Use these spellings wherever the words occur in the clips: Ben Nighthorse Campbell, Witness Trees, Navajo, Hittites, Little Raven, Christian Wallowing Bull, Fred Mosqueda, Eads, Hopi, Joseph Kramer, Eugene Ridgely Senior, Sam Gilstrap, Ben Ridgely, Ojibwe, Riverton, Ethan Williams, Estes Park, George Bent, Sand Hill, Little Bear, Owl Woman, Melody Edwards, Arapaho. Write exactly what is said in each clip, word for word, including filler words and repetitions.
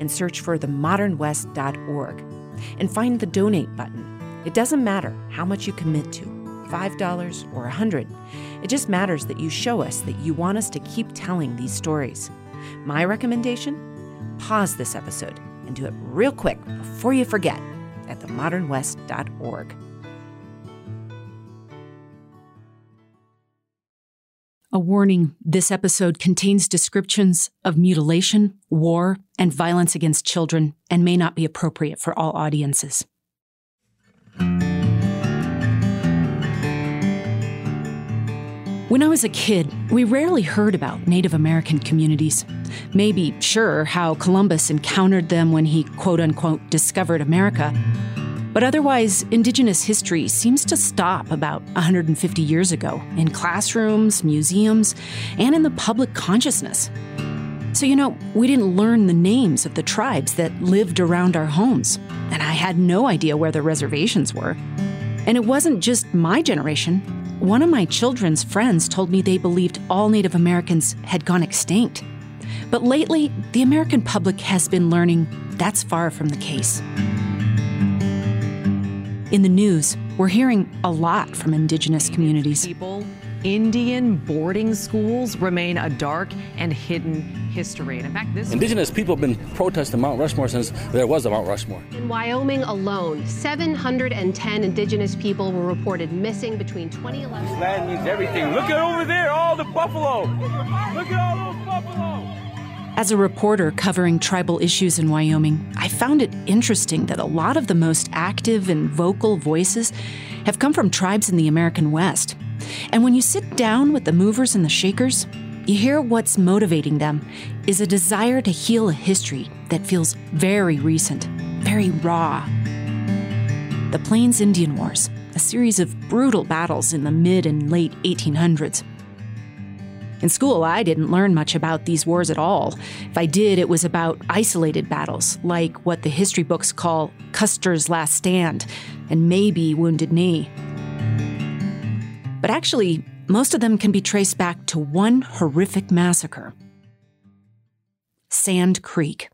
and search for the modern west dot org and find the donate button. It doesn't matter how much you commit to, five dollars or one hundred dollars. It just matters that you show us that you want us to keep telling these stories. My recommendation? Pause this episode and do it real quick before you forget at the modern west dot org. A warning, this episode contains descriptions of mutilation, war, and violence against children and may not be appropriate for all audiences. When I was a kid, we rarely heard about Native American communities. Maybe, sure, how Columbus encountered them when he quote-unquote discovered America. But otherwise, indigenous history seems to stop about one hundred fifty years ago in classrooms, museums, and in the public consciousness. So, you know, we didn't learn the names of the tribes that lived around our homes, and I had no idea where their reservations were. And it wasn't just my generation. One of my children's friends told me they believed all Native Americans had gone extinct. But lately, the American public has been learning that's far from the case. In the news, we're hearing a lot from indigenous communities. People, Indian boarding schools remain a dark and hidden history. And in fact, this indigenous people have been protesting Mount Rushmore since there was a Mount Rushmore. In Wyoming alone, seven hundred ten indigenous people were reported missing between twenty eleven. This land needs everything. Look at over there, all the buffalo. Look at all those buffalo. As a reporter covering tribal issues in Wyoming, I found it interesting that a lot of the most active and vocal voices have come from tribes in the American West. And when you sit down with the movers and the shakers, you hear what's motivating them is a desire to heal a history that feels very recent, very raw. The Plains Indian Wars, a series of brutal battles in the mid and late eighteen hundreds. In school, I didn't learn much about these wars at all. If I did, it was about isolated battles, like what the history books call Custer's Last Stand and maybe Wounded Knee. But actually, most of them can be traced back to one horrific massacre. Sand Creek.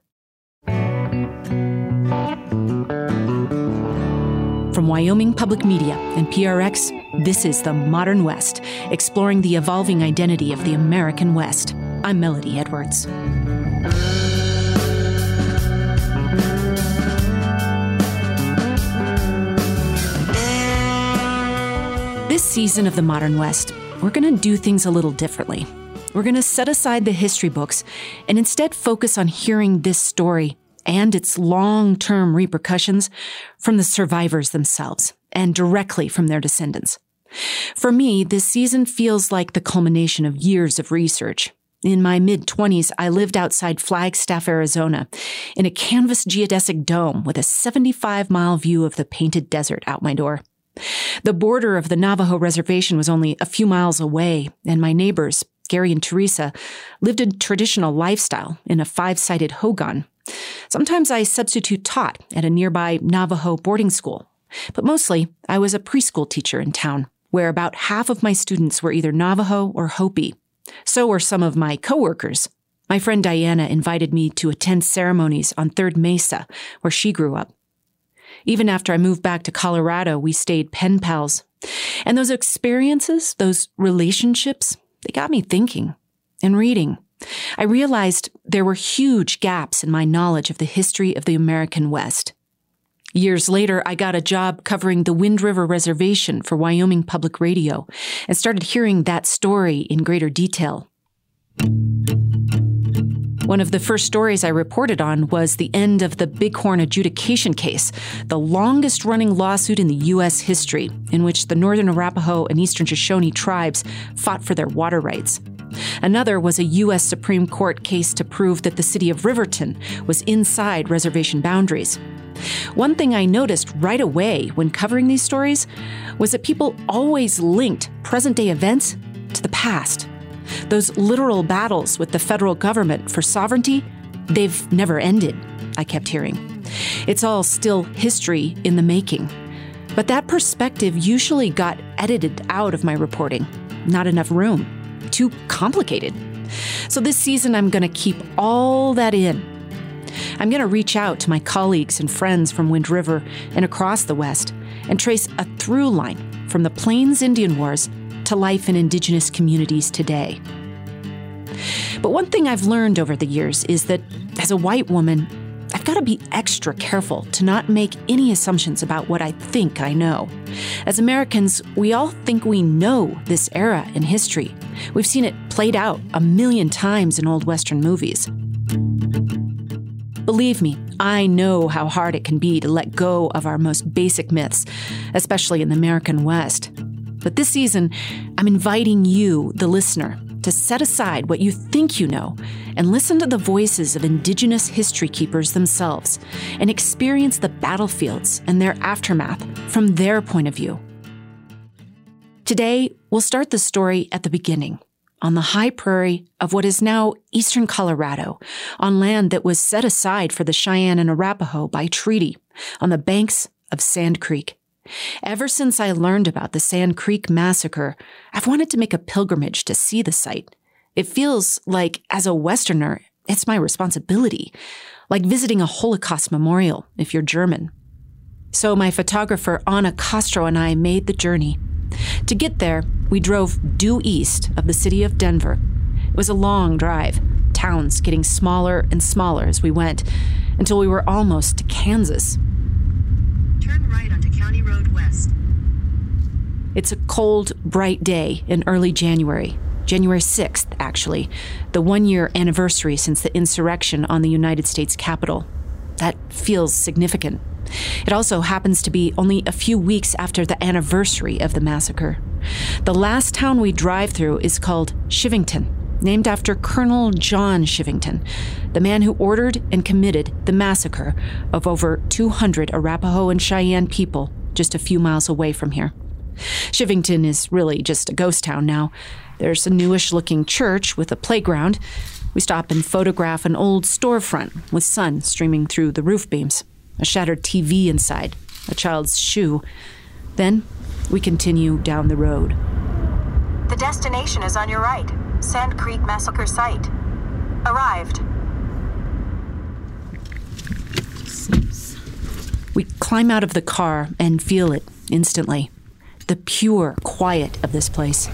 From Wyoming Public Media and P R X, this is The Modern West, exploring the evolving identity of the American West. I'm Melody Edwards. This season of The Modern West, we're going to do things a little differently. We're going to set aside the history books and instead focus on hearing this story and its long-term repercussions from the survivors themselves and directly from their descendants. For me, this season feels like the culmination of years of research. In my mid-twenties, I lived outside Flagstaff, Arizona, in a canvas geodesic dome with a seventy-five mile view of the Painted Desert out my door. The border of the Navajo reservation was only a few miles away, and my neighbors, Gary and Teresa, lived a traditional lifestyle in a five-sided hogan. Sometimes I substitute taught at a nearby Navajo boarding school, but mostly I was a preschool teacher in town, where about half of my students were either Navajo or Hopi. So were some of my coworkers. My friend Diana invited me to attend ceremonies on Third Mesa, where she grew up. Even after I moved back to Colorado, we stayed pen pals. And those experiences, those relationships, they got me thinking and reading. I realized there were huge gaps in my knowledge of the history of the American West. Years later, I got a job covering the Wind River Reservation for Wyoming Public Radio and started hearing that story in greater detail. One of the first stories I reported on was the end of the Bighorn adjudication case, the longest-running lawsuit in the U S history, in which the Northern Arapaho and Eastern Shoshone tribes fought for their water rights. Another was a U S Supreme Court case to prove that the city of Riverton was inside reservation boundaries. One thing I noticed right away when covering these stories was that people always linked present-day events to the past. Those literal battles with the federal government for sovereignty, they've never ended, I kept hearing. It's all still history in the making. But that perspective usually got edited out of my reporting. Not enough room. Too complicated. So this season, I'm going to keep all that in. I'm going to reach out to my colleagues and friends from Wind River and across the West and trace a through line from the Plains Indian Wars to life in indigenous communities today. But one thing I've learned over the years is that, as a white woman, I've got to be extra careful to not make any assumptions about what I think I know. As Americans, we all think we know this era in history. We've seen it played out a million times in old Western movies. Believe me, I know how hard it can be to let go of our most basic myths, especially in the American West. But this season, I'm inviting you, the listener, to set aside what you think you know and listen to the voices of indigenous history keepers themselves and experience the battlefields and their aftermath from their point of view. Today, we'll start the story at the beginning, on the high prairie of what is now eastern Colorado, on land that was set aside for the Cheyenne and Arapaho by treaty, on the banks of Sand Creek. Ever since I learned about the Sand Creek Massacre, I've wanted to make a pilgrimage to see the site. It feels like, as a Westerner, it's my responsibility, like visiting a Holocaust memorial if you're German. So my photographer Anna Castro and I made the journey. To get there, we drove due east of the city of Denver. It was a long drive, towns getting smaller and smaller as we went, until we were almost to Kansas. Turn right onto County Road West. It's a cold, bright day in early January. January sixth, actually. The one-year anniversary since the insurrection on the United States Capitol. That feels significant. It also happens to be only a few weeks after the anniversary of the massacre. The last town we drive through is called Chivington, named after Colonel John Chivington, the man who ordered and committed the massacre of over two hundred Arapaho and Cheyenne people just a few miles away from here. Chivington is really just a ghost town now. There's a newish-looking church with a playground. We stop and photograph an old storefront with sun streaming through the roof beams, a shattered T V inside, a child's shoe. Then we continue down the road. The destination is on your right, Sand Creek Massacre site. Arrived. We climb out of the car and feel it instantly. The pure quiet of this place.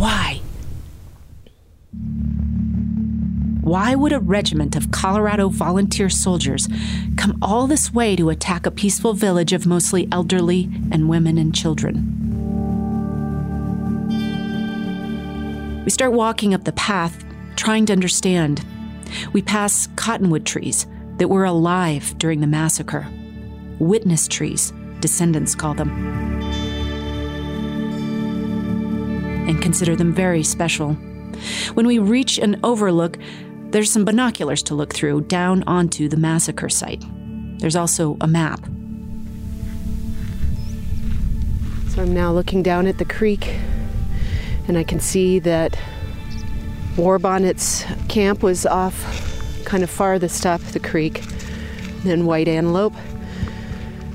Why? Why would a regiment of Colorado volunteer soldiers come all this way to attack a peaceful village of mostly elderly and women and children? We start walking up the path, trying to understand. We pass cottonwood trees that were alive during the massacre. Witness trees, descendants call them. And consider them very special. When we reach an overlook, there's some binoculars to look through down onto the massacre site. There's also a map. So I'm now looking down at the creek. And I can see that Warbonnet's camp was off kind of farthest up the creek, then White Antelope,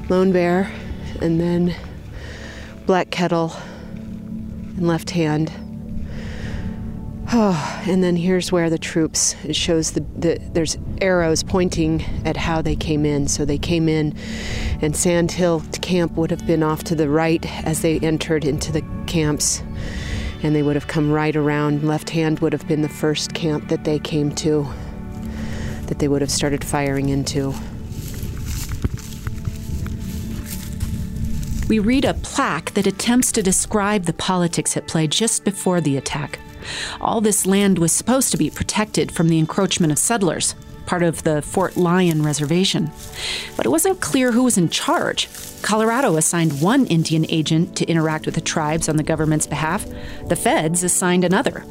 Lone Bear, and then Black Kettle and Left Hand. Oh, and then here's where the troops, it shows the, the there's arrows pointing at how they came in. So they came in, and Sand Hill camp would have been off to the right as they entered into the camps. And they would have come right around. Left Hand would have been the first camp that they came to. that they would have started firing into. We read a plaque that attempts to describe the politics at play just before the attack. All this land was supposed to be protected from the encroachment of settlers, part of the Fort Lyon Reservation. But it wasn't clear who was in charge. Colorado assigned one Indian agent to interact with the tribes on the government's behalf. The feds assigned another.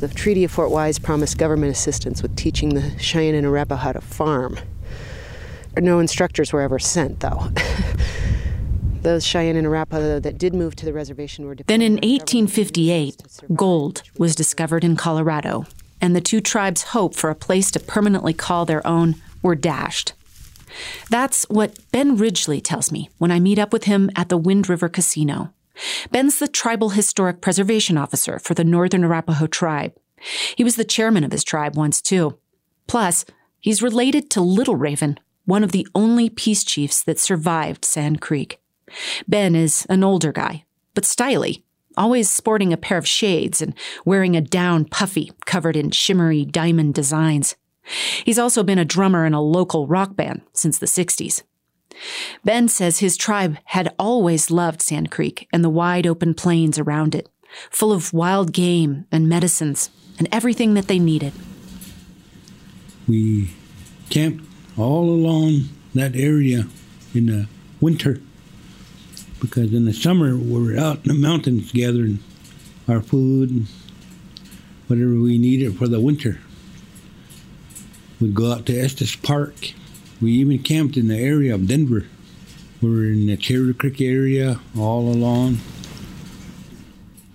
The Treaty of Fort Wise promised government assistance with teaching the Cheyenne and Arapaho how to farm. No instructors were ever sent, though. Those Cheyenne and Arapaho that did move to the reservation were... Then in eighteen fifty-eight, gold was discovered in Colorado, and the two tribes' hope for a place to permanently call their own were dashed. That's what Ben Ridgely tells me when I meet up with him at the Wind River Casino. Ben's the Tribal Historic Preservation Officer for the Northern Arapaho tribe. He was the chairman of his tribe once, too. Plus, he's related to Little Raven, one of the only peace chiefs that survived Sand Creek. Ben is an older guy, but stylish, always sporting a pair of shades and wearing a down puffy covered in shimmery diamond designs. He's also been a drummer in a local rock band since the sixties. Ben says his tribe had always loved Sand Creek and the wide open plains around it, full of wild game and medicines and everything that they needed. We camped all along that area in the winter, because in the summer we were out in the mountains gathering our food and whatever we needed for the winter. We'd go out to Estes Park. We even camped in the area of Denver. We were in the Cherry Creek area all along.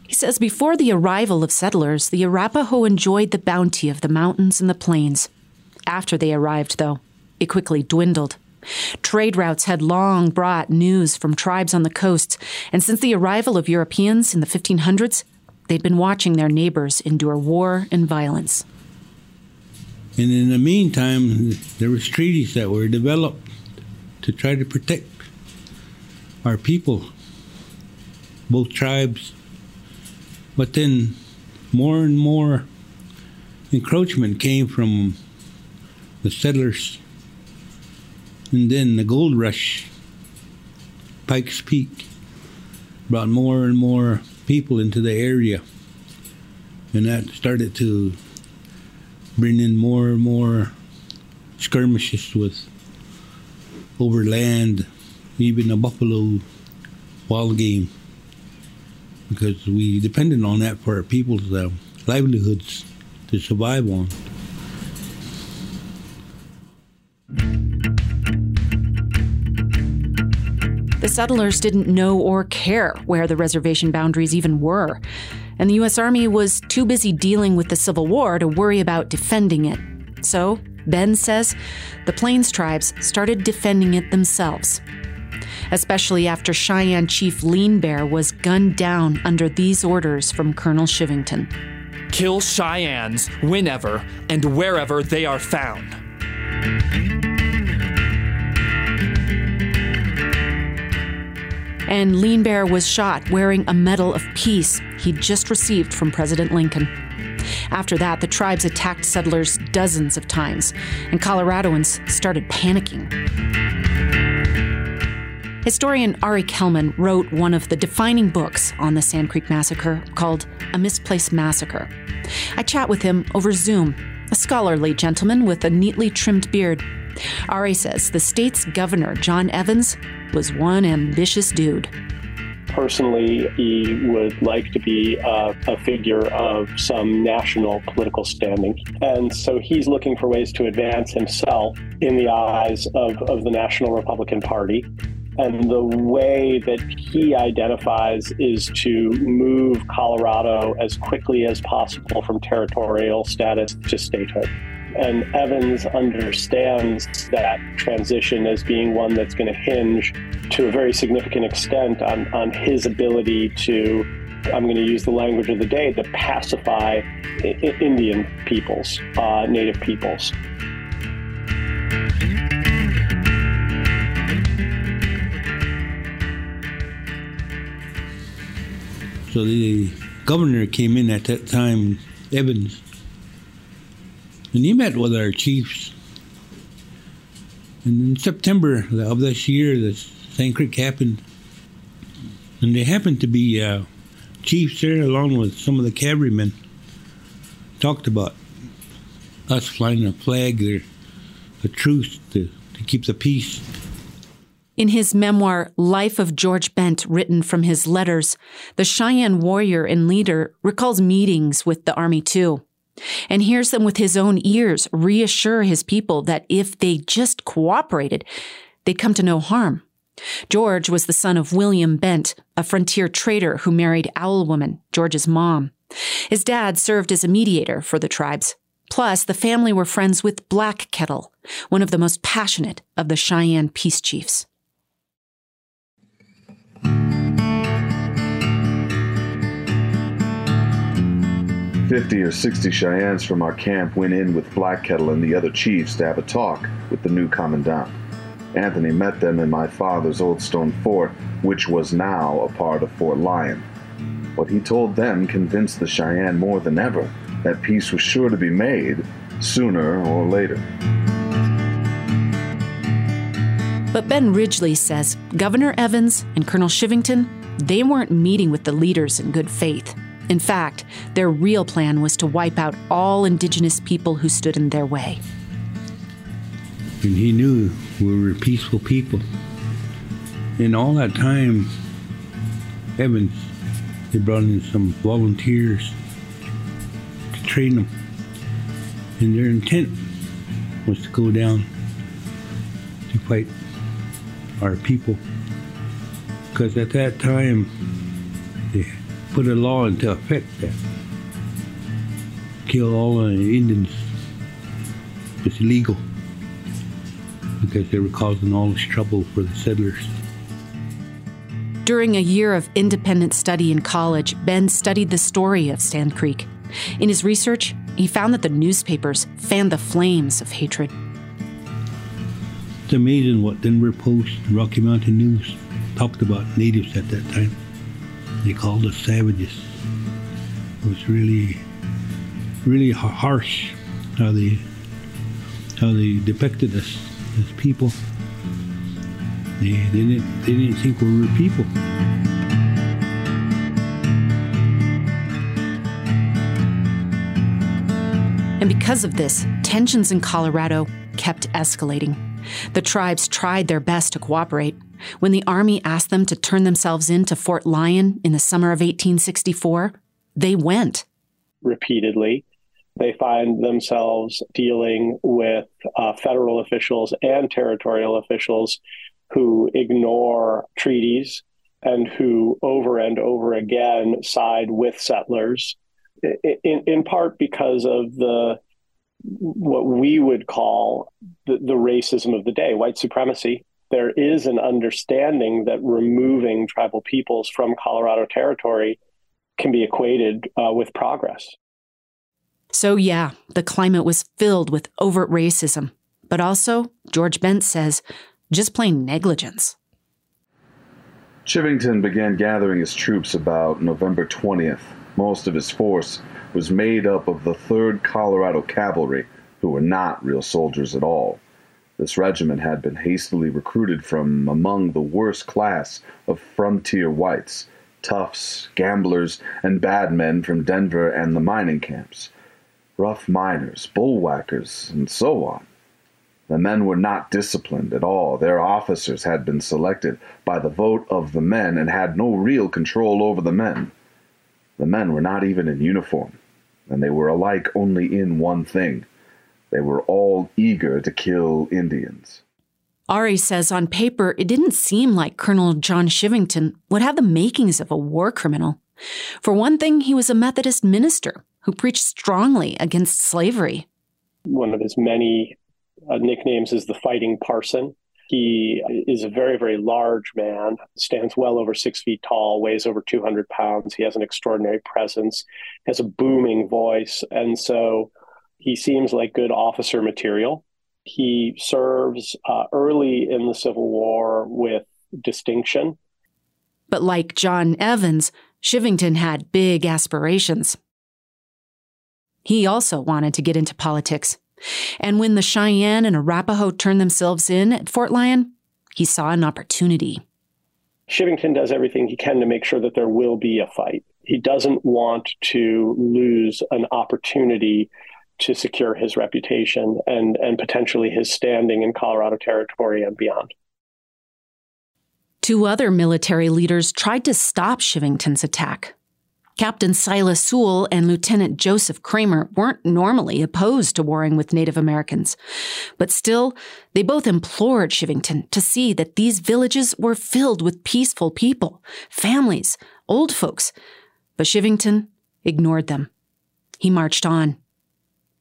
He says before the arrival of settlers, the Arapaho enjoyed the bounty of the mountains and the plains. After they arrived, though, it quickly dwindled. Trade routes had long brought news from tribes on the coasts, and since the arrival of Europeans in the fifteen hundreds, they'd been watching their neighbors endure war and violence. And in the meantime, there was treaties that were developed to try to protect our people, both tribes. But then more and more encroachment came from the settlers. And then the gold rush, Pikes Peak, brought more and more people into the area. And that started to bring in more and more skirmishes with overland, even a buffalo wild game, because we depended on that for our people's uh, livelihoods to survive on. The settlers didn't know or care where the reservation boundaries even were, and the U S Army was too busy dealing with the Civil War to worry about defending it. So, Ben says, the Plains tribes started defending it themselves, especially after Cheyenne Chief Lean Bear was gunned down under these orders from Colonel Chivington. Kill Cheyennes whenever and wherever they are found. And Lean Bear was shot wearing a Medal of Peace he'd just received from President Lincoln. After that, the tribes attacked settlers dozens of times, and Coloradoans started panicking. Historian Ari Kelman wrote one of the defining books on the Sand Creek Massacre called A Misplaced Massacre. I chat with him over Zoom, a scholarly gentleman with a neatly trimmed beard. Ari says the state's governor, John Evans, was one ambitious dude. Personally, he would like to be a, a figure of some national political standing. And so he's looking for ways to advance himself in the eyes of, of the National Republican Party. And the way that he identifies is to move Colorado as quickly as possible from territorial status to statehood. And Evans understands that transition as being one that's going to hinge to a very significant extent on, on his ability to, I'm going to use the language of the day, to pacify Indian peoples, uh, Native peoples. So the governor came in at that time, Evans. And he met with our chiefs. And in September of this year, the Sand Creek happened. And they happened to be uh, chiefs there, along with some of the cavalrymen. Talked about us flying a flag there, a truce to, to keep the peace. In his memoir, Life of George Bent, written from his letters, the Cheyenne warrior and leader recalls meetings with the Army, too, and hears them with his own ears reassure his people that if they just cooperated, they'd come to no harm. George was the son of William Bent, a frontier trader who married Owl Woman, George's mom. His dad served as a mediator for the tribes. Plus, the family were friends with Black Kettle, one of the most passionate of the Cheyenne peace chiefs. Fifty or sixty Cheyennes from our camp went in with Black Kettle and the other chiefs to have a talk with the new commandant. Anthony met them in my father's old stone fort, which was now a part of Fort Lyon. What he told them convinced the Cheyenne more than ever that peace was sure to be made sooner or later. But Ben Ridgely says Governor Evans and Colonel Chivington, they weren't meeting with the leaders in good faith. In fact, their real plan was to wipe out all indigenous people who stood in their way. And he knew we were peaceful people. And all that time, Evans, they brought in some volunteers to train them. And their intent was to go down to fight our people. Because at that time, they put a law into effect that kill all the Indians was illegal because they were causing all this trouble for the settlers. During a year of independent study in college, Ben studied the story of Sand Creek. In his research, he found that the newspapers fanned the flames of hatred. It's amazing what Denver Post and Rocky Mountain News talked about natives at that time. They called us savages. It was really, really harsh how they, how they depicted us as people. They, they didn't, they didn't think we were people. And because of this, tensions in Colorado kept escalating. The tribes tried their best to cooperate. When the Army asked them to turn themselves in to Fort Lyon in the summer of eighteen sixty-four, they went. Repeatedly, they find themselves dealing with uh, federal officials and territorial officials who ignore treaties and who over and over again side with settlers, in, in part because of the what we would call the, the racism of the day, white supremacy. There is an understanding that removing tribal peoples from Colorado territory can be equated uh, with progress. So yeah, the climate was filled with overt racism, but also, George Bent says, just plain negligence. Chivington began gathering his troops about November twentieth. Most of his force was made up of the third Colorado Cavalry, who were not real soldiers at all. This regiment had been hastily recruited from among the worst class of frontier whites, toughs, gamblers, and bad men from Denver and the mining camps, rough miners, bullwhackers, and so on. The men were not disciplined at all. Their officers had been selected by the vote of the men and had no real control over the men. The men were not even in uniform, and they were alike only in one thing. They were all eager to kill Indians. Ari says on paper, it didn't seem like Colonel John Chivington would have the makings of a war criminal. For one thing, he was a Methodist minister who preached strongly against slavery. One of his many uh, nicknames is the Fighting Parson. He is a very, very large man, stands well over six feet tall, weighs over two hundred pounds. He has an extraordinary presence, has a booming voice, and so he seems like good officer material. He serves uh, early in the Civil War with distinction. But like John Evans, Chivington had big aspirations. He also wanted to get into politics, And when the Cheyenne and Arapaho turned themselves in at Fort Lyon, he saw an opportunity. Chivington does everything he can to make sure that there will be a fight. He doesn't want to lose an opportunity to secure his reputation and, and potentially his standing in Colorado Territory and beyond. Two other military leaders tried to stop Chivington's attack. Captain Silas Sewell and Lieutenant Joseph Kramer weren't normally opposed to warring with Native Americans. But still, they both implored Chivington to see that these villages were filled with peaceful people, families, old folks. But Chivington ignored them. He marched on.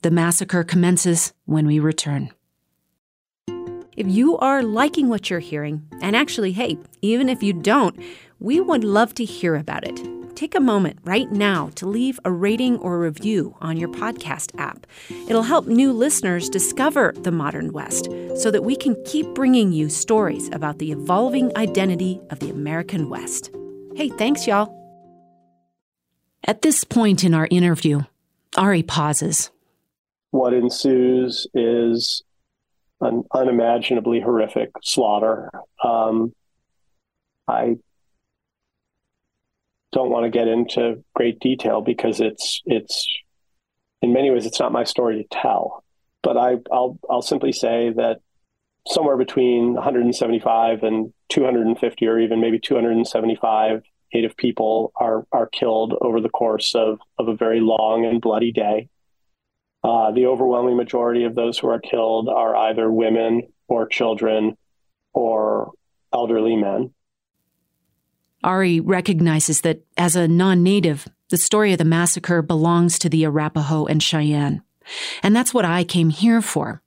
The massacre commences when we return. If you are liking what you're hearing, and actually, hey, even if you don't, we would love to hear about it. Take a moment right now to leave a rating or review on your podcast app. It'll help new listeners discover the Modern West so that we can keep bringing you stories about the evolving identity of the American West. Hey, thanks, y'all. At this point in our interview, Ari pauses. What ensues is an unimaginably horrific slaughter. Um, I don't want to get into great detail because it's it's in many ways it's not my story to tell. But I, I'll I'll simply say that somewhere between one hundred seventy-five and two hundred fifty, or even maybe two hundred seventy-five Native people are are killed over the course of of a very long and bloody day. Uh, the overwhelming majority of those who are killed are either women or children or elderly men. Ari recognizes that as a non-native, the story of the massacre belongs to the Arapaho and Cheyenne. And that's what I came here for.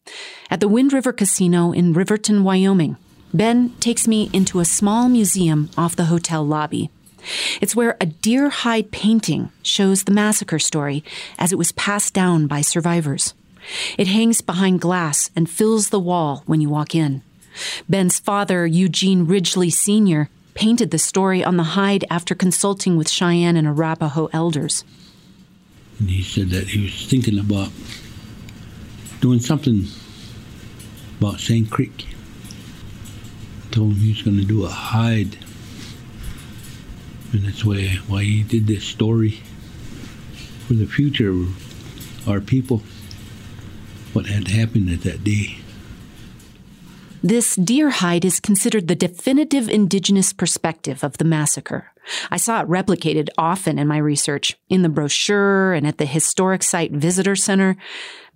At the Wind River Casino in Riverton, Wyoming, Ben takes me into a small museum off the hotel lobby. It's where a deer hide painting shows the massacre story as it was passed down by survivors. It hangs behind glass and fills the wall when you walk in. Ben's father, Eugene Ridgely Senior, painted the story on the hide after consulting with Cheyenne and Arapaho elders. And he said that he was thinking about doing something about Sand Creek. Told him he was going to do a hide. And that's why, why he did this story for the future of our people, what had happened at that day. This deer hide is considered the definitive indigenous perspective of the massacre. I saw it replicated often in my research, in the brochure and at the Historic Site Visitor Center.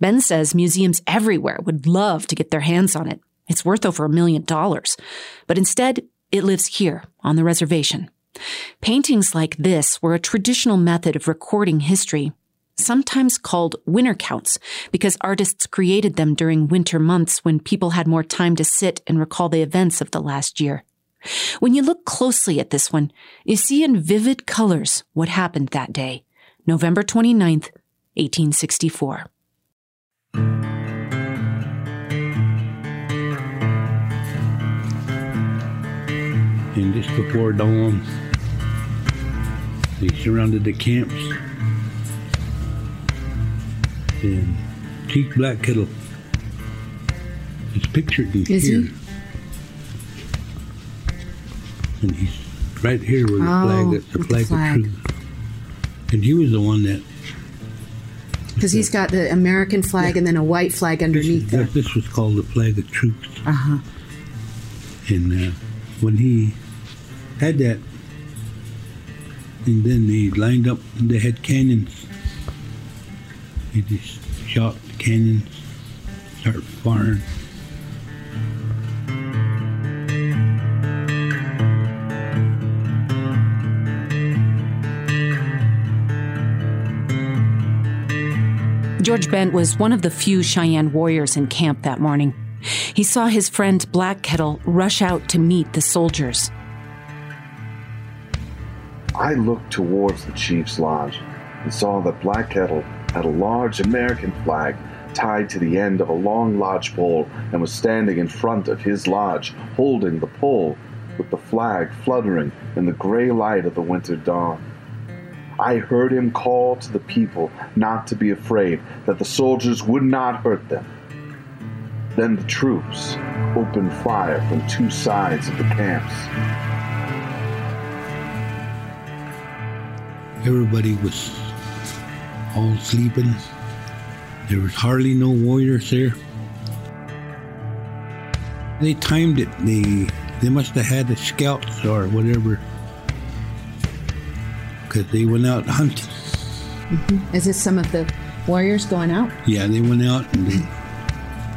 Ben says museums everywhere would love to get their hands on it. It's worth over a million dollars. But instead, it lives here on the reservation. Paintings like this were a traditional method of recording history, sometimes called winter counts, because artists created them during winter months when people had more time to sit and recall the events of the last year. When you look closely at this one, you see in vivid colors what happened that day, November twenty-ninth, eighteen sixty-four. And just before dawn, they surrounded the camps. And Chief Black Kettle is pictured in is here. He? And he's right here with oh, the flag, that's the flag, the flag of truth. And he was the one that... Because he's got the American flag yeah. and then a white flag underneath there. This, this was called the flag of truth. Uh-huh. And... Uh, when he had that, and then they lined up, and they had cannons. They just shot the cannons, started firing. George Bent was one of the few Cheyenne warriors in camp that morning. He saw his friend Black Kettle rush out to meet the soldiers. I looked towards the chief's lodge and saw that Black Kettle had a large American flag tied to the end of a long lodge pole and was standing in front of his lodge, holding the pole with the flag fluttering in the gray light of the winter dawn. I heard him call to the people not to be afraid, that the soldiers would not hurt them. Then the troops opened fire from two sides of the camps. Everybody was all sleeping. There was hardly no warriors there. They timed it. They, they must have had the scouts or whatever, because they went out hunting. Mm-hmm. Is this some of the warriors going out? Yeah, they went out and they,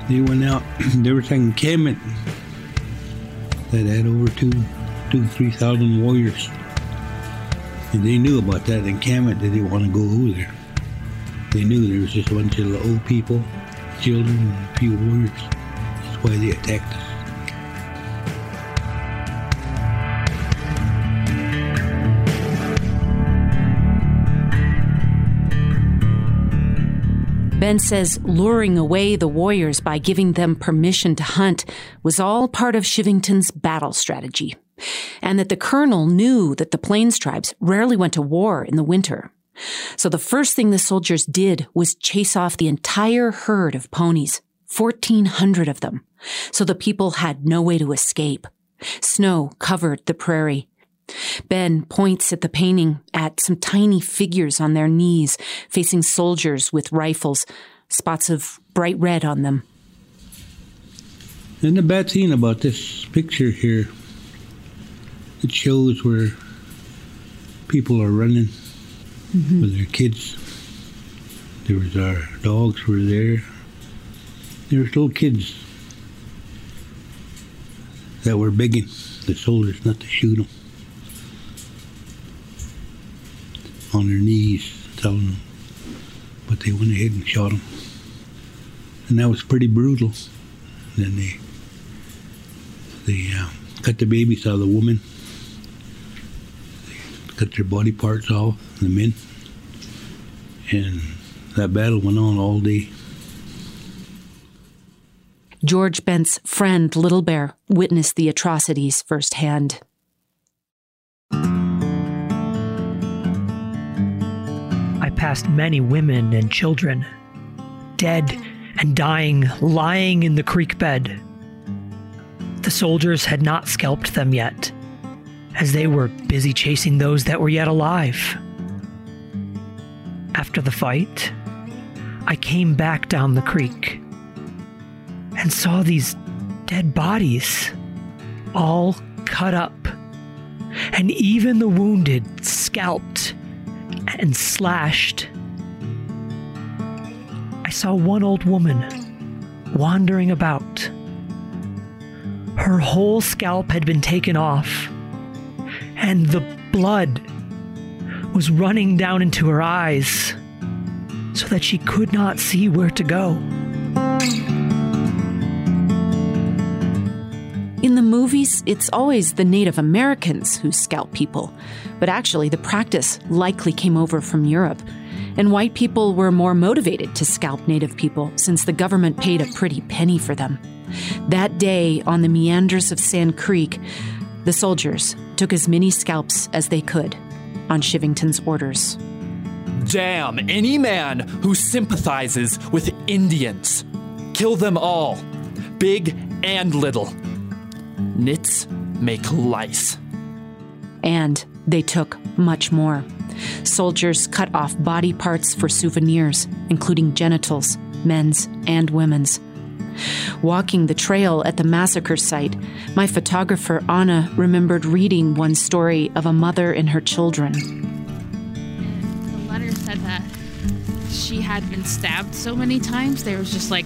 they went out. They were taking encampment that had over two, two, three thousand warriors, and they knew about that encampment. They didn't want to go over there. They knew there was just a bunch of little old people, children, and a few warriors. That's why they attacked us. Ben says luring away the warriors by giving them permission to hunt was all part of Chivington's battle strategy, and that the colonel knew that the Plains tribes rarely went to war in the winter. So the first thing the soldiers did was chase off the entire herd of ponies, fourteen hundred of them, so the people had no way to escape. Snow covered the prairie. Ben points at the painting at some tiny figures on their knees, facing soldiers with rifles, spots of bright red on them. And the bad thing about this picture here, it shows where people are running mm-hmm. with their kids. There was our dogs were there. There was little kids that were begging the soldiers not to shoot them. On their knees, telling them, but they went ahead and shot them, and that was pretty brutal. Then they they uh, cut the babies out of the woman, they cut their body parts off, the men, and that battle went on all day. George Bent's friend Little Bear witnessed the atrocities firsthand. Past many women and children, dead and dying, lying in the creek bed. The soldiers had not scalped them yet, as they were busy chasing those that were yet alive. After the fight, I came back down the creek and saw these dead bodies, all cut up, and even the wounded scalped and slashed. I saw one old woman wandering about. Her whole scalp had been taken off, and the blood was running down into her eyes so that she could not see where to go. In the movies, it's always the Native Americans who scalp people, but actually the practice likely came over from Europe, and white people were more motivated to scalp Native people since the government paid a pretty penny for them. That day, on the meanders of Sand Creek, the soldiers took as many scalps as they could on Chivington's orders. Damn any man who sympathizes with Indians. Kill them all, big and little. Nits make lice. And they took much more. Soldiers cut off body parts for souvenirs, including genitals, men's and women's. Walking the trail at the massacre site, my photographer Anna remembered reading one story of a mother and her children. The letter said that she had been stabbed so many times, there was just like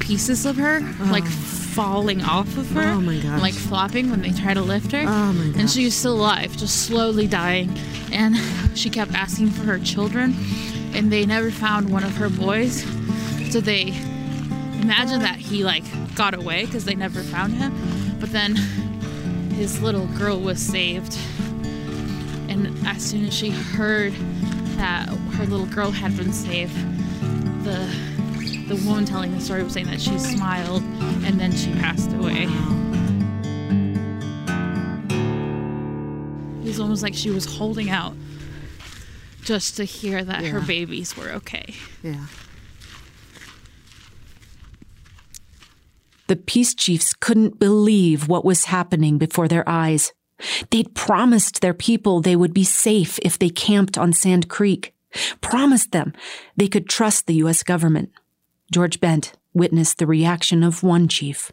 pieces of her, oh. like falling off of her, oh my gosh. like flopping when they try to lift her, oh my gosh. and she was still alive, just slowly dying, and she kept asking for her children, and they never found one of her boys, so they imagined that he like got away because they never found him, but then his little girl was saved, and as soon as she heard that her little girl had been saved, the The woman telling the story was saying that she smiled and then she passed away. It was almost like she was holding out just to hear that yeah. her babies were okay. Yeah. The peace chiefs couldn't believe what was happening before their eyes. They'd promised their people they would be safe if they camped on Sand Creek. Promised them they could trust the U S government. George Bent witnessed the reaction of one chief.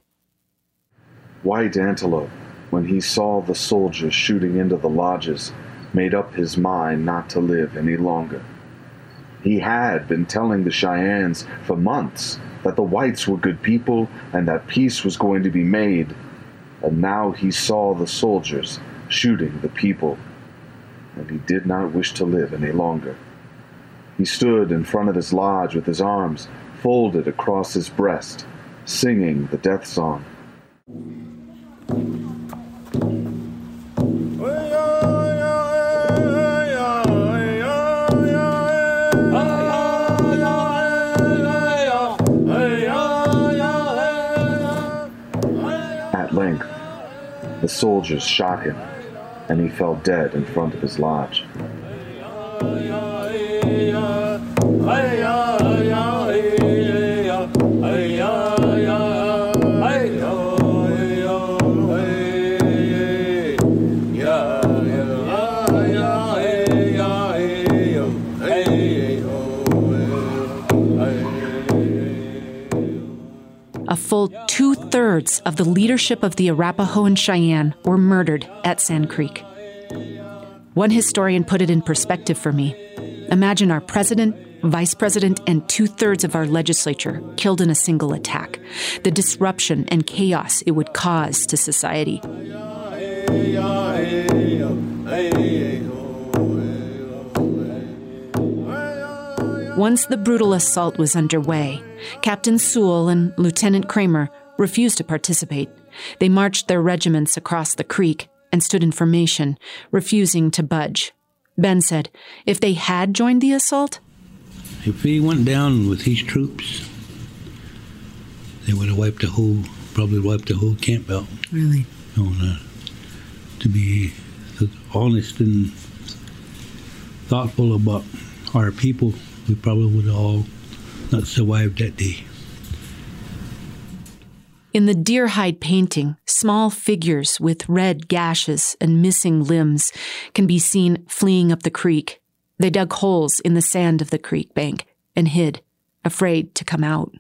White Antelope, when he saw the soldiers shooting into the lodges, made up his mind not to live any longer. He had been telling the Cheyennes for months that the whites were good people and that peace was going to be made, and now he saw the soldiers shooting the people, and he did not wish to live any longer. He stood in front of his lodge with his arms folded across his breast, singing the death song. At length, the soldiers shot him, and he fell dead in front of his lodge. A full two-thirds of the leadership of the Arapaho and Cheyenne were murdered at Sand Creek. One historian put it in perspective for me. Imagine our president, vice president, and two-thirds of our legislature killed in a single attack. The disruption and chaos it would cause to society. Once the brutal assault was underway, Captain Sewell and Lieutenant Kramer refused to participate. They marched their regiments across the creek and stood in formation, refusing to budge. Ben said if they had joined the assault... If we went down with his troops, they would have wiped the whole, probably wiped the whole camp out. Really? On, uh, to be honest and thoughtful about our people, we probably would have all not survived that day. In the deer hide painting, small figures with red gashes and missing limbs can be seen fleeing up the creek. They dug holes in the sand of the creek bank and hid, afraid to come out.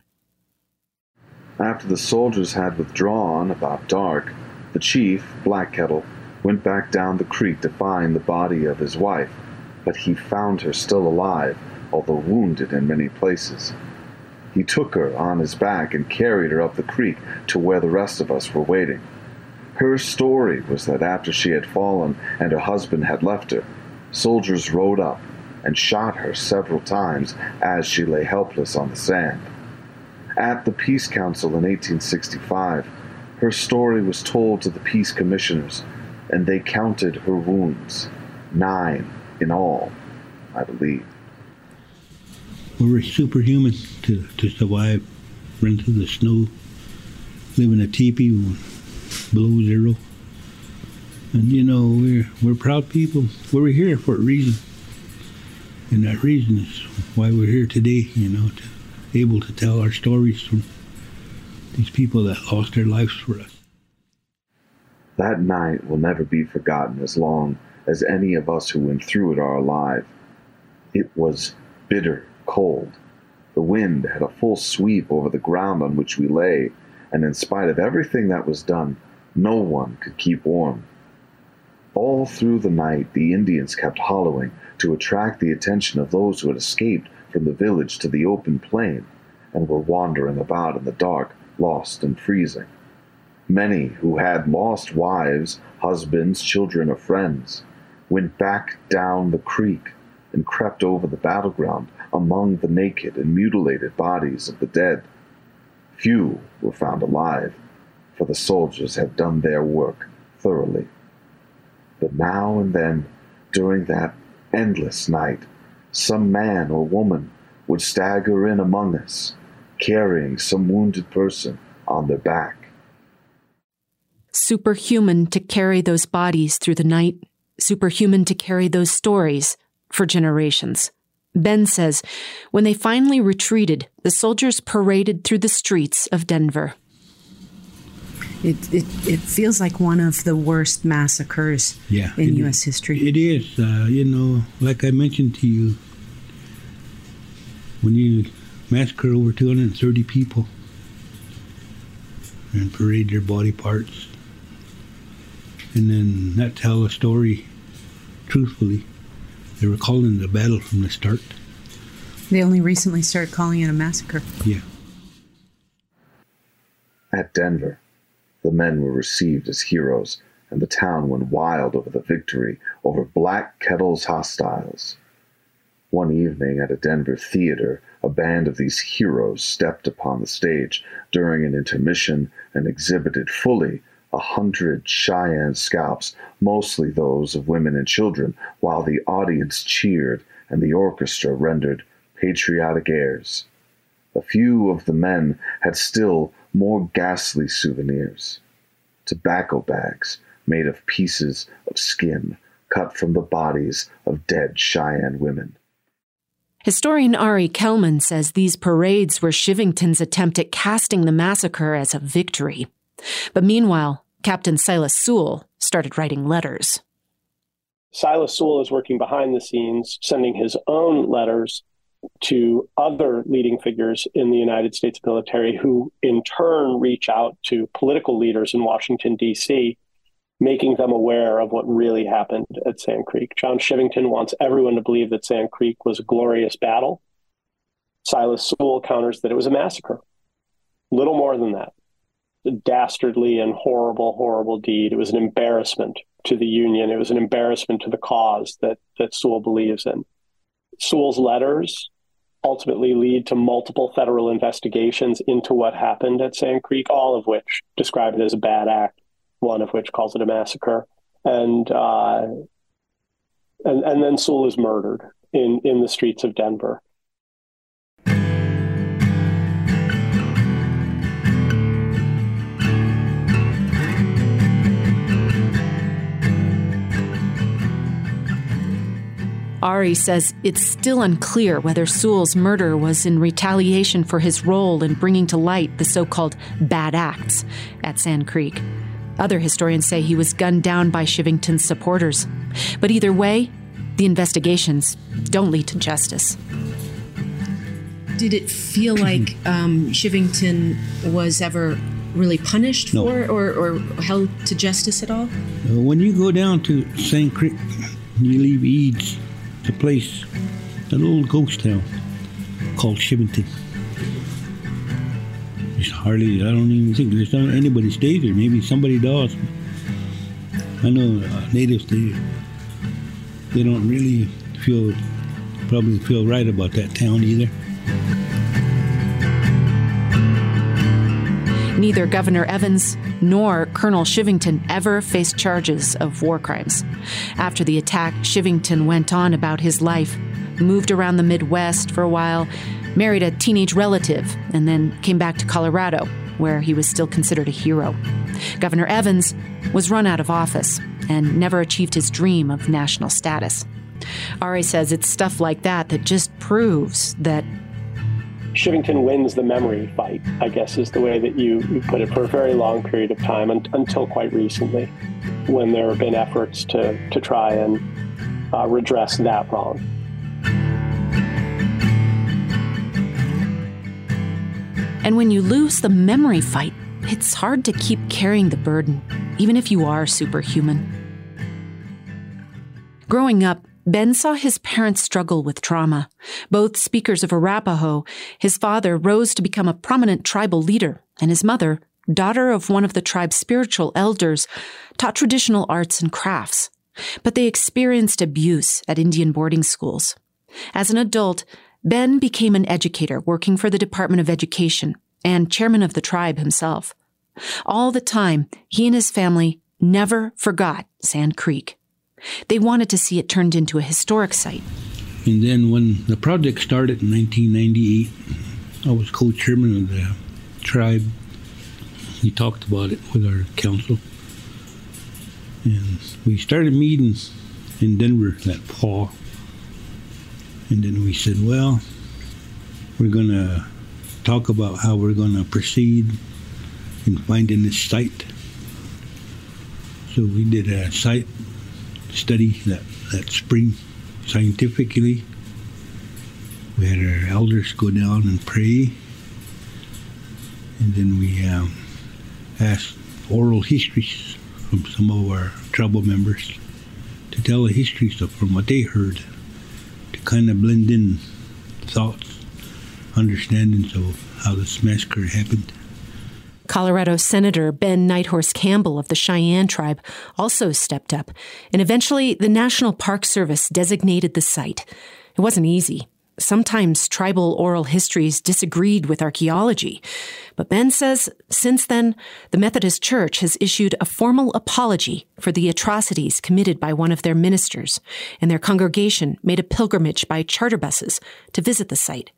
After the soldiers had withdrawn about dark, the chief, Black Kettle, went back down the creek to find the body of his wife, but he found her still alive, although wounded in many places. He took her on his back and carried her up the creek to where the rest of us were waiting. Her story was that after she had fallen and her husband had left her, soldiers rode up and shot her several times as she lay helpless on the sand. At the Peace Council in eighteen sixty-five, her story was told to the Peace Commissioners, and they counted her wounds, nine in all, I believe. We were superhuman to, to survive, run through the snow, live in a teepee below zero. And, you know, we're, we're proud people. We were here for a reason. And that reason is why we're here today, you know, to, able to tell our stories from these people that lost their lives for us. That night will never be forgotten as long as any of us who went through it are alive. It was bitter cold. The wind had a full sweep over the ground on which we lay, and in spite of everything that was done, no one could keep warm. All through the night, the Indians kept hollowing to attract the attention of those who had escaped from the village to the open plain and were wandering about in the dark, lost and freezing. Many who had lost wives, husbands, children, or friends went back down the creek and crept over the battleground among the naked and mutilated bodies of the dead. Few were found alive, for the soldiers had done their work thoroughly. But now and then, during that endless night, some man or woman would stagger in among us, carrying some wounded person on their back. Superhuman to carry those bodies through the night, superhuman to carry those stories for generations. Ben says, when they finally retreated, the soldiers paraded through the streets of Denver. It it, it feels like one of the worst massacres yeah, in U S history. It is. Uh, you know, like I mentioned to you, when you massacre over two hundred thirty people and parade their body parts, and then not tell a story truthfully. They were calling it a battle from the start. They only recently started calling it a massacre. Yeah. At Denver, the men were received as heroes, and the town went wild over the victory over Black Kettle's hostiles. One evening at a Denver theater, a band of these heroes stepped upon the stage during an intermission and exhibited fully a hundred Cheyenne scalps, mostly those of women and children, while the audience cheered and the orchestra rendered patriotic airs. A few of the men had still more ghastly souvenirs, tobacco bags made of pieces of skin cut from the bodies of dead Cheyenne women. Historian Ari Kelman says these parades were Chivington's attempt at casting the massacre as a victory. But meanwhile, Captain Silas Sewell started writing letters. Silas Sewell is working behind the scenes, sending his own letters to other leading figures in the United States military, who in turn reach out to political leaders in Washington, D C, making them aware of what really happened at Sand Creek. John Chivington wants everyone to believe that Sand Creek was a glorious battle. Silas Sewell counters that it was a massacre. Little more than that. A dastardly and horrible, horrible deed. It was an embarrassment to the Union. It was an embarrassment to the cause that, that Sewell believes in. Sewell's letters ultimately lead to multiple federal investigations into what happened at Sand Creek, all of which describe it as a bad act, one of which calls it a massacre. And uh, and, and then Sewell is murdered in, in the streets of Denver. Ari says it's still unclear whether Sewell's murder was in retaliation for his role in bringing to light the so-called bad acts at Sand Creek. Other historians say he was gunned down by Chivington's supporters. But either way, the investigations don't lead to justice. Did it feel like um, Chivington was ever really punished no. for or, or held to justice at all? When you go down to Sand Creek, you leave Eads. A place, an old ghost town called Chivington. There's hardly, I don't even think there's not anybody stays there. Maybe somebody does. I know uh, natives, they, they don't really feel, probably feel right about that town either. Neither Governor Evans nor Colonel Chivington ever faced charges of war crimes. After the attack, Chivington went on about his life, moved around the Midwest for a while, married a teenage relative, and then came back to Colorado, where he was still considered a hero. Governor Evans was run out of office and never achieved his dream of national status. Ari says it's stuff like that that just proves that Chivington wins the memory fight, I guess is the way that you, you put it, for a very long period of time, un- until quite recently, when there have been efforts to, to try and uh, redress that wrong. And when you lose the memory fight, it's hard to keep carrying the burden, even if you are superhuman. Growing up, Ben saw his parents struggle with trauma. Both speakers of Arapaho, his father rose to become a prominent tribal leader, and his mother, daughter of one of the tribe's spiritual elders, taught traditional arts and crafts. But they experienced abuse at Indian boarding schools. As an adult, Ben became an educator working for the Department of Education and chairman of the tribe himself. All the time, he and his family never forgot Sand Creek. They wanted to see it turned into a historic site. And then when the project started in nineteen ninety-eight, I was co-chairman of the tribe. We talked about it with our council. And we started meetings in Denver that fall And then we said, well, we're going to talk about how we're going to proceed in finding this site. So we did a site study that, that spring scientifically. We had our elders go down and pray. And then we um, asked oral histories from some of our tribal members to tell the histories from what they heard, to kind of blend in thoughts, understandings of how this massacre happened. Colorado Senator Ben Nighthorse Campbell of the Cheyenne tribe also stepped up, and eventually the National Park Service designated the site. It wasn't easy. Sometimes tribal oral histories disagreed with archaeology. But Ben says since then, the Methodist Church has issued a formal apology for the atrocities committed by one of their ministers, and their congregation made a pilgrimage by charter buses to visit the site.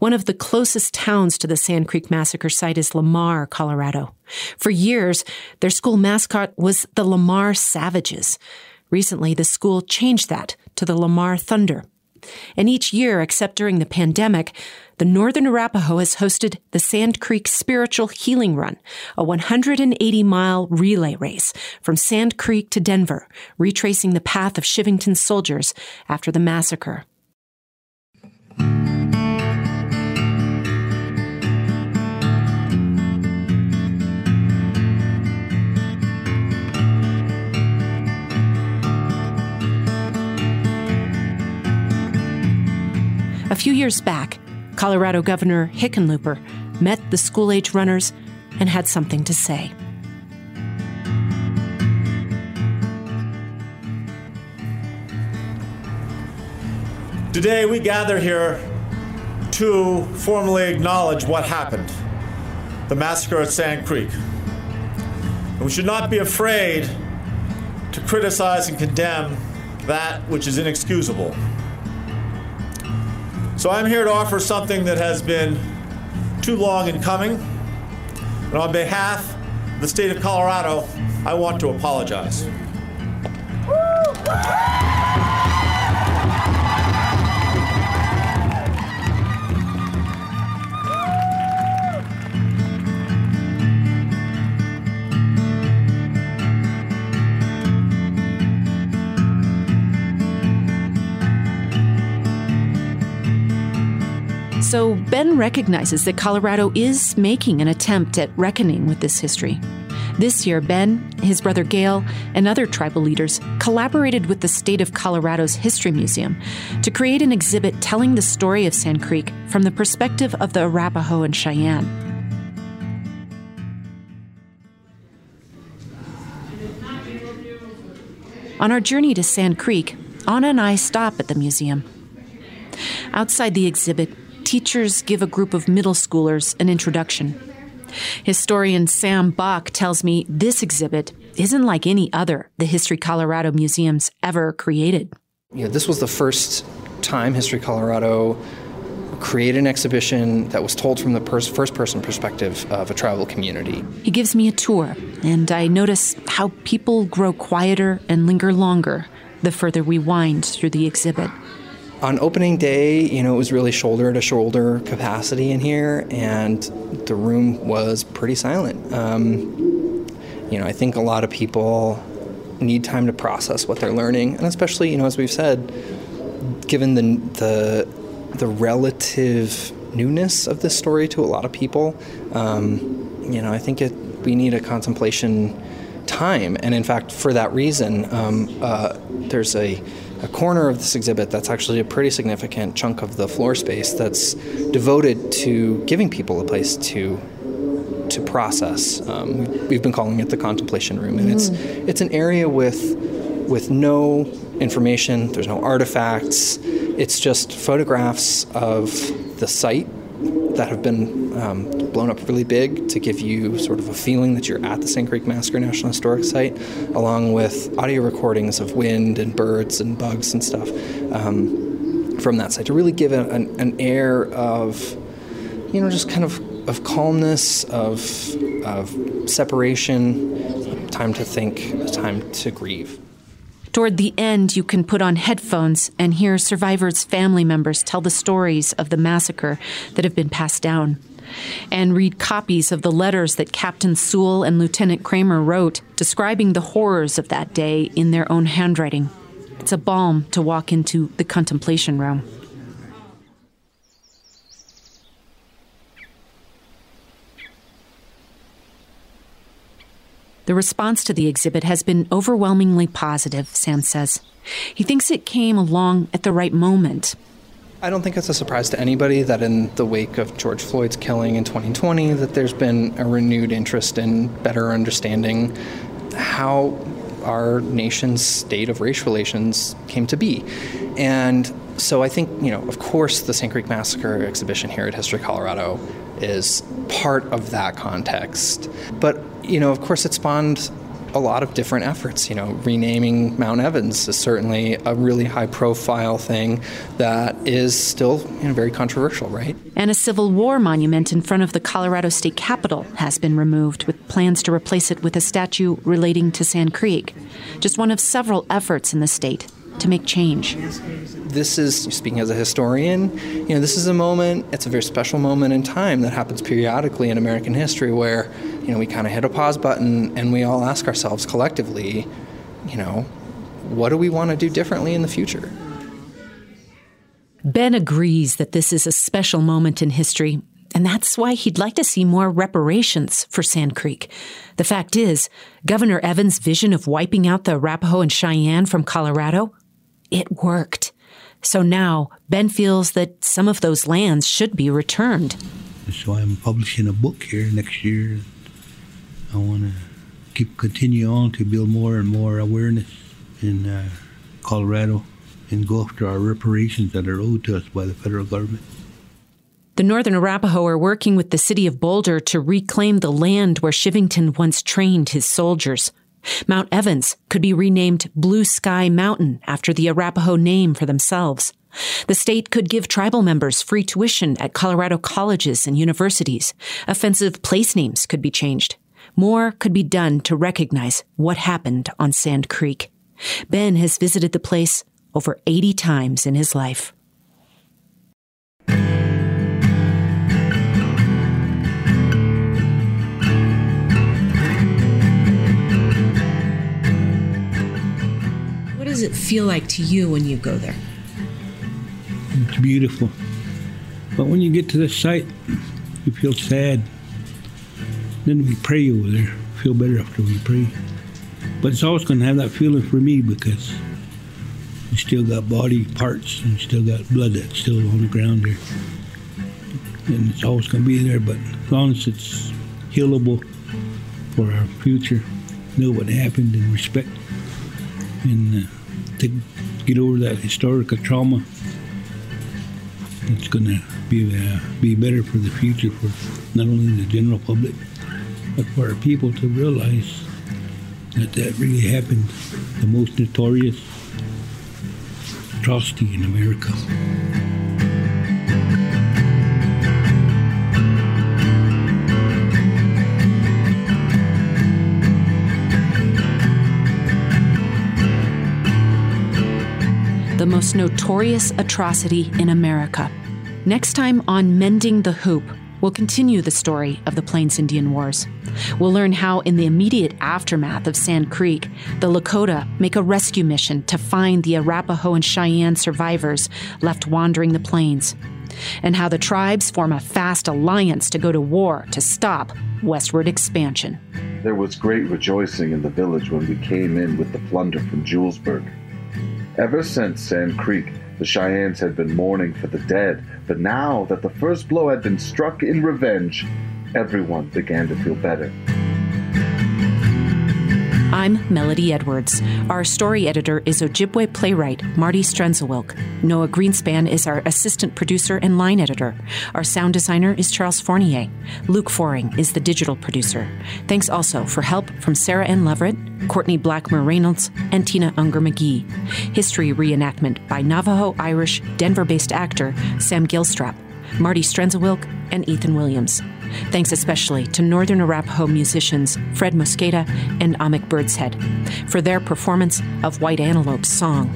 One of the closest towns to the Sand Creek Massacre site is Lamar, Colorado. For years, their school mascot was the Lamar Savages. Recently, the school changed that to the Lamar Thunder. And each year, except during the pandemic, the Northern Arapaho has hosted the Sand Creek Spiritual Healing Run, a one hundred eighty mile relay race from Sand Creek to Denver, retracing the path of Chivington's soldiers after the massacre. A few years back, Colorado Governor Hickenlooper met the school-age runners and had something to say. Today we gather here to formally acknowledge what happened, the massacre at Sand Creek. And we should not be afraid to criticize and condemn that which is inexcusable. So I'm here to offer something that has been too long in coming, and on behalf of the state of Colorado, I want to apologize. So Ben recognizes that Colorado is making an attempt at reckoning with this history. This year, Ben, his brother Gale, and other tribal leaders collaborated with the state of Colorado's History Museum to create an exhibit telling the story of Sand Creek from the perspective of the Arapaho and Cheyenne. On our journey to Sand Creek, Anna and I stop at the museum. Outside the exhibit, teachers give a group of middle schoolers an introduction. Historian Sam Bach tells me this exhibit isn't like any other the History Colorado museums ever created. You know, this was the first time History Colorado created an exhibition that was told from the pers- first-person perspective of a tribal community. He gives me a tour, and I notice how people grow quieter and linger longer the further we wind through the exhibit. On opening day, you know, it was really shoulder-to-shoulder capacity in here, and the room was pretty silent. Um, you know, I think a lot of people need time to process what they're learning, and especially, you know, as we've said, given the the, the relative newness of this story to a lot of people, um, you know, I think it, we need a contemplation time, and in fact, for that reason, um, uh, there's a A corner of this exhibit that's actually a pretty significant chunk of the floor space that's devoted to giving people a place to to process. Um, we've been calling it the contemplation room, and mm. it's it's an area with with no information. There's no artifacts. It's just photographs of the site that have been um, blown up really big to give you sort of a feeling that you're at the Sand Creek Massacre National Historic Site, along with audio recordings of wind and birds and bugs and stuff um, from that site to really give it an, an air of, you know, just kind of of calmness, of of separation, time to think, time to grieve. Toward the end, you can put on headphones and hear survivors' family members tell the stories of the massacre that have been passed down, and read copies of the letters that Captain Sewell and Lieutenant Kramer wrote describing the horrors of that day in their own handwriting. It's a balm to walk into the contemplation room. The response to the exhibit has been overwhelmingly positive, Sam says. He thinks it came along at the right moment. I don't think it's a surprise to anybody that in the wake of George Floyd's killing in twenty twenty, that there's been a renewed interest in better understanding how our nation's state of race relations came to be. And so I think, you know, of course, the Sand Creek Massacre exhibition here at History Colorado is part of that context. But, you know, of course, it spawned a lot of different efforts. You know, renaming Mount Evans is certainly a really high-profile thing that is still, you know, very controversial, right? And a Civil War monument in front of the Colorado State Capitol has been removed, with plans to replace it with a statue relating to Sand Creek. Just one of several efforts in the state to make change. This is, speaking as a historian, you know, this is a moment, it's a very special moment in time that happens periodically in American history where, you know, we kind of hit a pause button and we all ask ourselves collectively, you know, what do we want to do differently in the future? Ben agrees that this is a special moment in history, and that's why he'd like to see more reparations for Sand Creek. The fact is, Governor Evans' vision of wiping out the Arapaho and Cheyenne from Colorado, it worked. So now, Ben feels that some of those lands should be returned. So I'm publishing a book here next year. I want to keep continue on to build more and more awareness in uh, Colorado and go after our reparations that are owed to us by the federal government. The Northern Arapaho are working with the city of Boulder to reclaim the land where Chivington once trained his soldiers. Mount Evans could be renamed Blue Sky Mountain after the Arapaho name for themselves. The state could give tribal members free tuition at Colorado colleges and universities. Offensive place names could be changed. More could be done to recognize what happened on Sand Creek. Ben has visited the place over eighty times in his life. What does it feel like to you when you go there? It's beautiful. But when you get to this site, you feel sad. Then we pray over there. Feel better after we pray. But it's always going to have that feeling for me because you still got body parts and you still got blood that's still on the ground there. And it's always going to be there, but as long as it's healable for our future, know what happened and respect and uh, to get over that historical trauma, it's going to be uh, be better for the future for not only the general public, but for our people to realize that that really happened, the most notorious atrocity in America. The most notorious atrocity in America. Next time on Mending the Hoop, we'll continue the story of the Plains Indian Wars. We'll learn how, in the immediate aftermath of Sand Creek, the Lakota make a rescue mission to find the Arapaho and Cheyenne survivors left wandering the plains, and how the tribes form a fast alliance to go to war to stop westward expansion. There was great rejoicing in the village when we came in with the plunder from Julesburg. Ever since Sand Creek, the Cheyennes had been mourning for the dead, but now that the first blow had been struck in revenge, everyone began to feel better. I'm Melody Edwards. Our story editor is Ojibwe playwright Marty Strenzelwilk. Noah Greenspan is our assistant producer and line editor. Our sound designer is Charles Fournier. Luke Foring is the digital producer. Thanks also for help from Sarah Ann Leverett, Courtney Blackmer-Reynolds, and Tina Unger-McGee. History reenactment by Navajo-Irish, Denver-based actor Sam Gilstrap, Marty Strenzelwilk, and Ethan Williams. Thanks especially to Northern Arapaho musicians Fred Mosqueda and Amick Birdshead for their performance of White Antelope's song.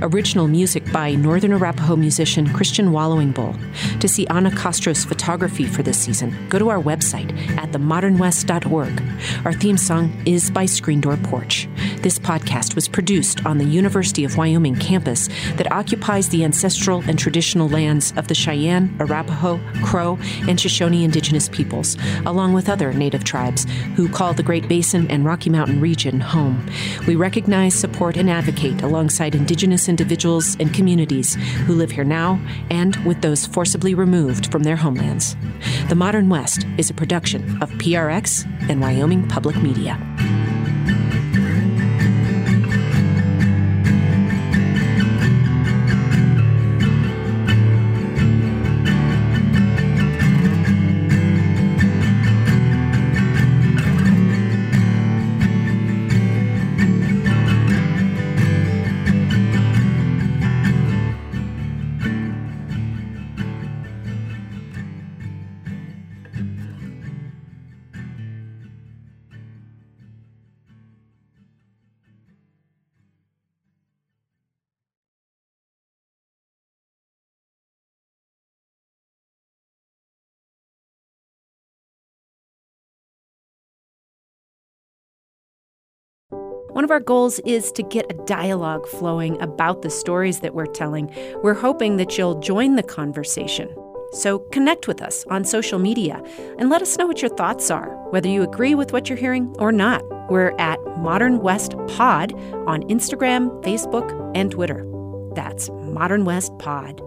Original music by Northern Arapaho musician Christian Wallowing Bull. To see Ana Castro's photography for this season, go to our website at the modern west dot org. Our theme song is by Screen Door Porch. This podcast was produced on the University of Wyoming campus that occupies the ancestral and traditional lands of the Cheyenne, Arapaho, Crow, and Shoshone indigenous peoples, along with other native tribes who call the Great Basin and Rocky Mountain region home. We recognize, support, and advocate alongside indigenous individuals and communities who live here now and with those forcibly removed from their homelands. The Modern West is a production of P R X and Wyoming Public Media. One of our goals is to get a dialogue flowing about the stories that we're telling. We're hoping that you'll join the conversation. So connect with us on social media and let us know what your thoughts are, whether you agree with what you're hearing or not. We're at Modern West Pod on Instagram, Facebook, and Twitter. That's Modern West Pod.